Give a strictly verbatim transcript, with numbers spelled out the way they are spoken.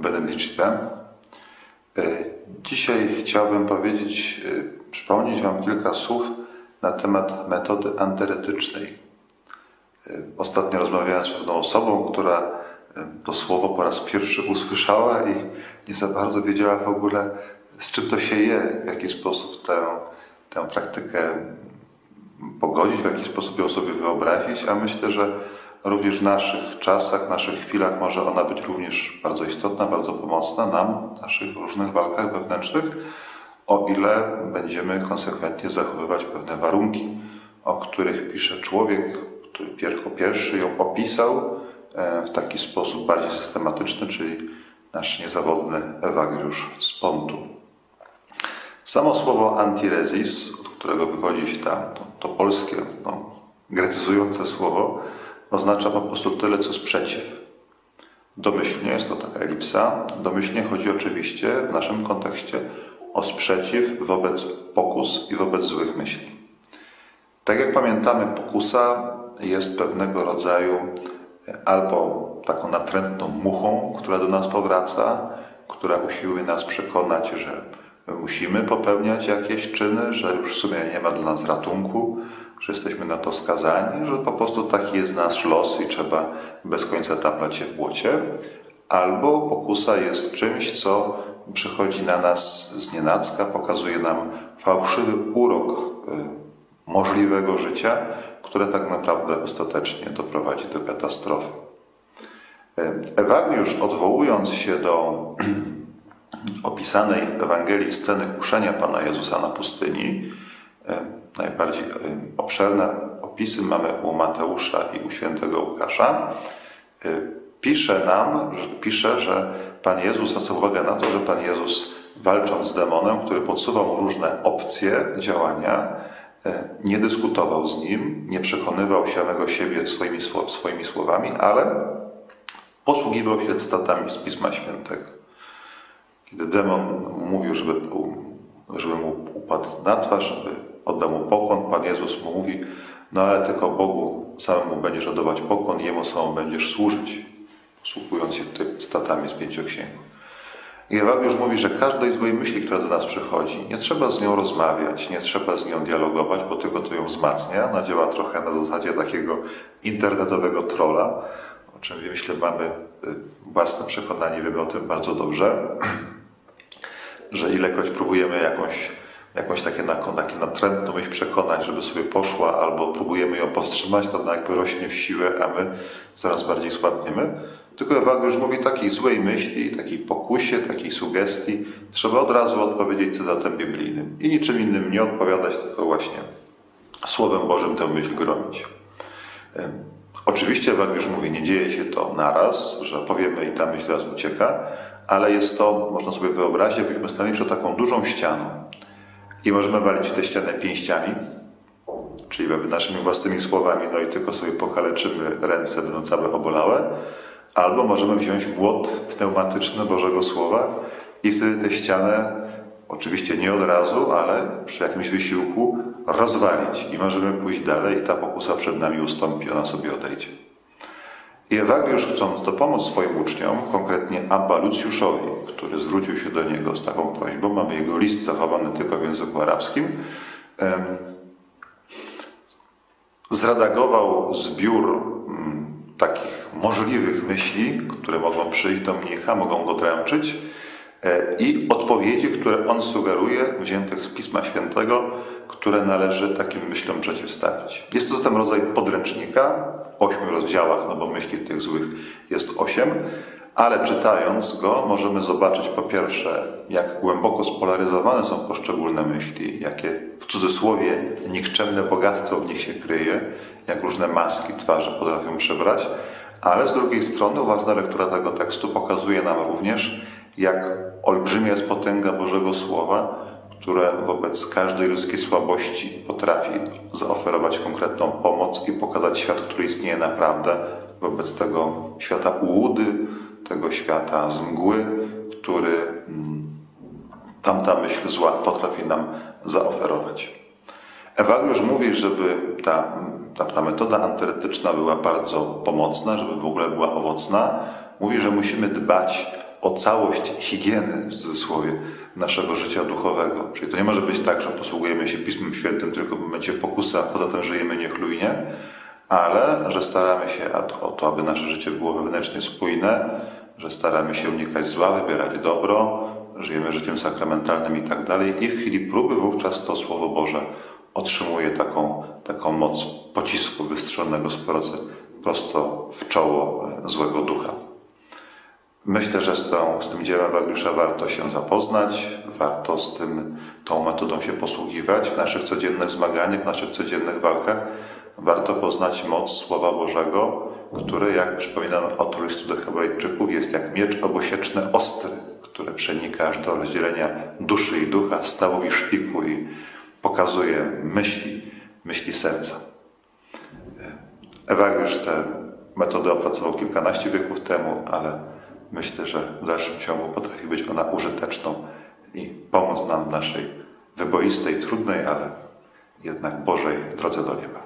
benedicite. Dzisiaj chciałbym powiedzieć, przypomnieć Wam kilka słów na temat metody antyretycznej. Ostatnio rozmawiałem z pewną osobą, która to słowo po raz pierwszy usłyszała i nie za bardzo wiedziała w ogóle, z czym to się je, w jaki sposób tę, tę praktykę pogodzić, w jaki sposób ją sobie wyobrazić, a myślę, że również w naszych czasach, w naszych chwilach może ona być również bardzo istotna, bardzo pomocna nam w naszych różnych walkach wewnętrznych, o ile będziemy konsekwentnie zachowywać pewne warunki, o których pisze człowiek, który jako pierwszy ją opisał w taki sposób bardziej systematyczny, czyli nasz niezawodny Ewagriusz z Pontu. Samo słowo antiresis, od którego wychodzi ta, to, to polskie, no, grecyzujące słowo, oznacza po prostu tyle, co sprzeciw. Domyślnie, jest to taka elipsa, domyślnie chodzi oczywiście w naszym kontekście o sprzeciw wobec pokus i wobec złych myśli. Tak jak pamiętamy, pokusa jest pewnego rodzaju albo taką natrętną muchą, która do nas powraca, która usiłuje nas przekonać, że musimy popełniać jakieś czyny, że już w sumie nie ma dla nas ratunku, że jesteśmy na to skazani, że po prostu taki jest nasz los i trzeba bez końca taplać się w błocie. Albo pokusa jest czymś, co przychodzi na nas znienacka, pokazuje nam fałszywy urok możliwego życia, które tak naprawdę ostatecznie doprowadzi do katastrofy. Ewagriusz, odwołując się do opisanej w Ewangelii sceny kuszenia Pana Jezusa na pustyni, najbardziej obszerne opisy mamy u Mateusza i u świętego Łukasza, pisze nam, pisze, że Pan Jezus zwraca uwagę na to, że Pan Jezus, walcząc z demonem, który podsuwał mu różne opcje działania, nie dyskutował z nim, nie przekonywał samego siebie swoimi, swoimi słowami, ale posługiwał się cytatami z Pisma Świętego. Kiedy demon mówił, żeby, żeby mu upadł na twarz, żeby oddał mu pokłon, Pan Jezus mu mówi: no ale tylko Bogu samemu będziesz oddawać pokłon, Jemu samemu będziesz służyć, posługując się tutaj cytatami z Pięcioksięgu. I Ewagriusz mówi, że każdej złej myśli, która do nas przychodzi, nie trzeba z nią rozmawiać, nie trzeba z nią dialogować, bo tylko to ją wzmacnia. Ona działa trochę na zasadzie takiego internetowego trolla, o czym myślę mamy własne przekonanie, wiemy o tym bardzo dobrze, że ilekroć próbujemy jakąś, jakąś takie, takie natrętną myśl przekonać, żeby sobie poszła, albo próbujemy ją powstrzymać, to ona jakby rośnie w siłę, a my coraz bardziej słabniemy. Tylko Ewagriusz mówi, takiej złej myśli, takiej pokusie, takiej sugestii trzeba od razu odpowiedzieć cytatem biblijnym i niczym innym nie odpowiadać, tylko właśnie Słowem Bożym tę myśl gromić. Oczywiście Ewagriusz mówi, nie dzieje się to naraz, że powiemy i ta myśl raz ucieka, ale jest to, można sobie wyobrazić, jakbyśmy stanęli przed taką dużą ścianą i możemy walić tę ścianę pięściami, czyli naszymi własnymi słowami, no i tylko sobie pokaleczymy ręce, będą całe obolałe, albo możemy wziąć młot pneumatyczny Bożego Słowa i wtedy tę ścianę, oczywiście nie od razu, ale przy jakimś wysiłku rozwalić i możemy pójść dalej i ta pokusa przed nami ustąpi, ona sobie odejdzie. I Ewagriusz, chcąc dopomóc swoim uczniom, konkretnie Abba Lucjuszowi, który zwrócił się do niego z taką prośbą, mamy jego list zachowany tylko w języku arabskim, zredagował zbiór takich możliwych myśli, które mogą przyjść do mnicha, mogą go dręczyć, i odpowiedzi, które on sugeruje, wziętych z Pisma Świętego, które należy takim myślom przeciwstawić. Jest to zatem rodzaj podręcznika w ośmiu rozdziałach, no bo myśli tych złych jest osiem, ale czytając go możemy zobaczyć po pierwsze, jak głęboko spolaryzowane są poszczególne myśli, jakie w cudzysłowie nikczemne bogactwo w nich się kryje, jak różne maski twarzy potrafią przybrać, ale z drugiej strony uważna lektura tego tekstu pokazuje nam również, jak olbrzymia jest potęga Bożego Słowa, które wobec każdej ludzkiej słabości potrafi zaoferować konkretną pomoc i pokazać świat, który istnieje naprawdę, wobec tego świata ułudy, tego świata z mgły, który tamta myśl zła potrafi nam zaoferować. Ewagriusz mówi, żeby ta, ta, ta metoda antyretyczna była bardzo pomocna, żeby w ogóle była owocna. Mówi, że musimy dbać o całość higieny, w cudzysłowie, naszego życia duchowego. Czyli to nie może być tak, że posługujemy się Pismem Świętym tylko w momencie pokusa, poza tym żyjemy niechlujnie, ale że staramy się o to, aby nasze życie było wewnętrznie spójne, że staramy się unikać zła, wybierać dobro, żyjemy życiem sakramentalnym i tak dalej. I w chwili próby wówczas to Słowo Boże otrzymuje taką, taką moc pocisku wystrzelonego z procy prosto w czoło złego ducha. Myślę, że z, tą, z tym dziełem Ewagriusza warto się zapoznać, warto z tym, tą metodą się posługiwać w naszych codziennych zmaganiach, w naszych codziennych walkach. Warto poznać moc Słowa Bożego, które, jak przypominam autor listu do Hebrajczyków, jest jak miecz obosieczny, ostry, który przenika aż do rozdzielenia duszy i ducha, stawów i szpiku i pokazuje myśli, myśli serca. Ewagriusz tę metodę opracował kilkanaście wieków temu, ale myślę, że w dalszym ciągu potrafi być ona użyteczną i pomóc nam w naszej wyboistej, trudnej, ale jednak Bożej drodze do nieba.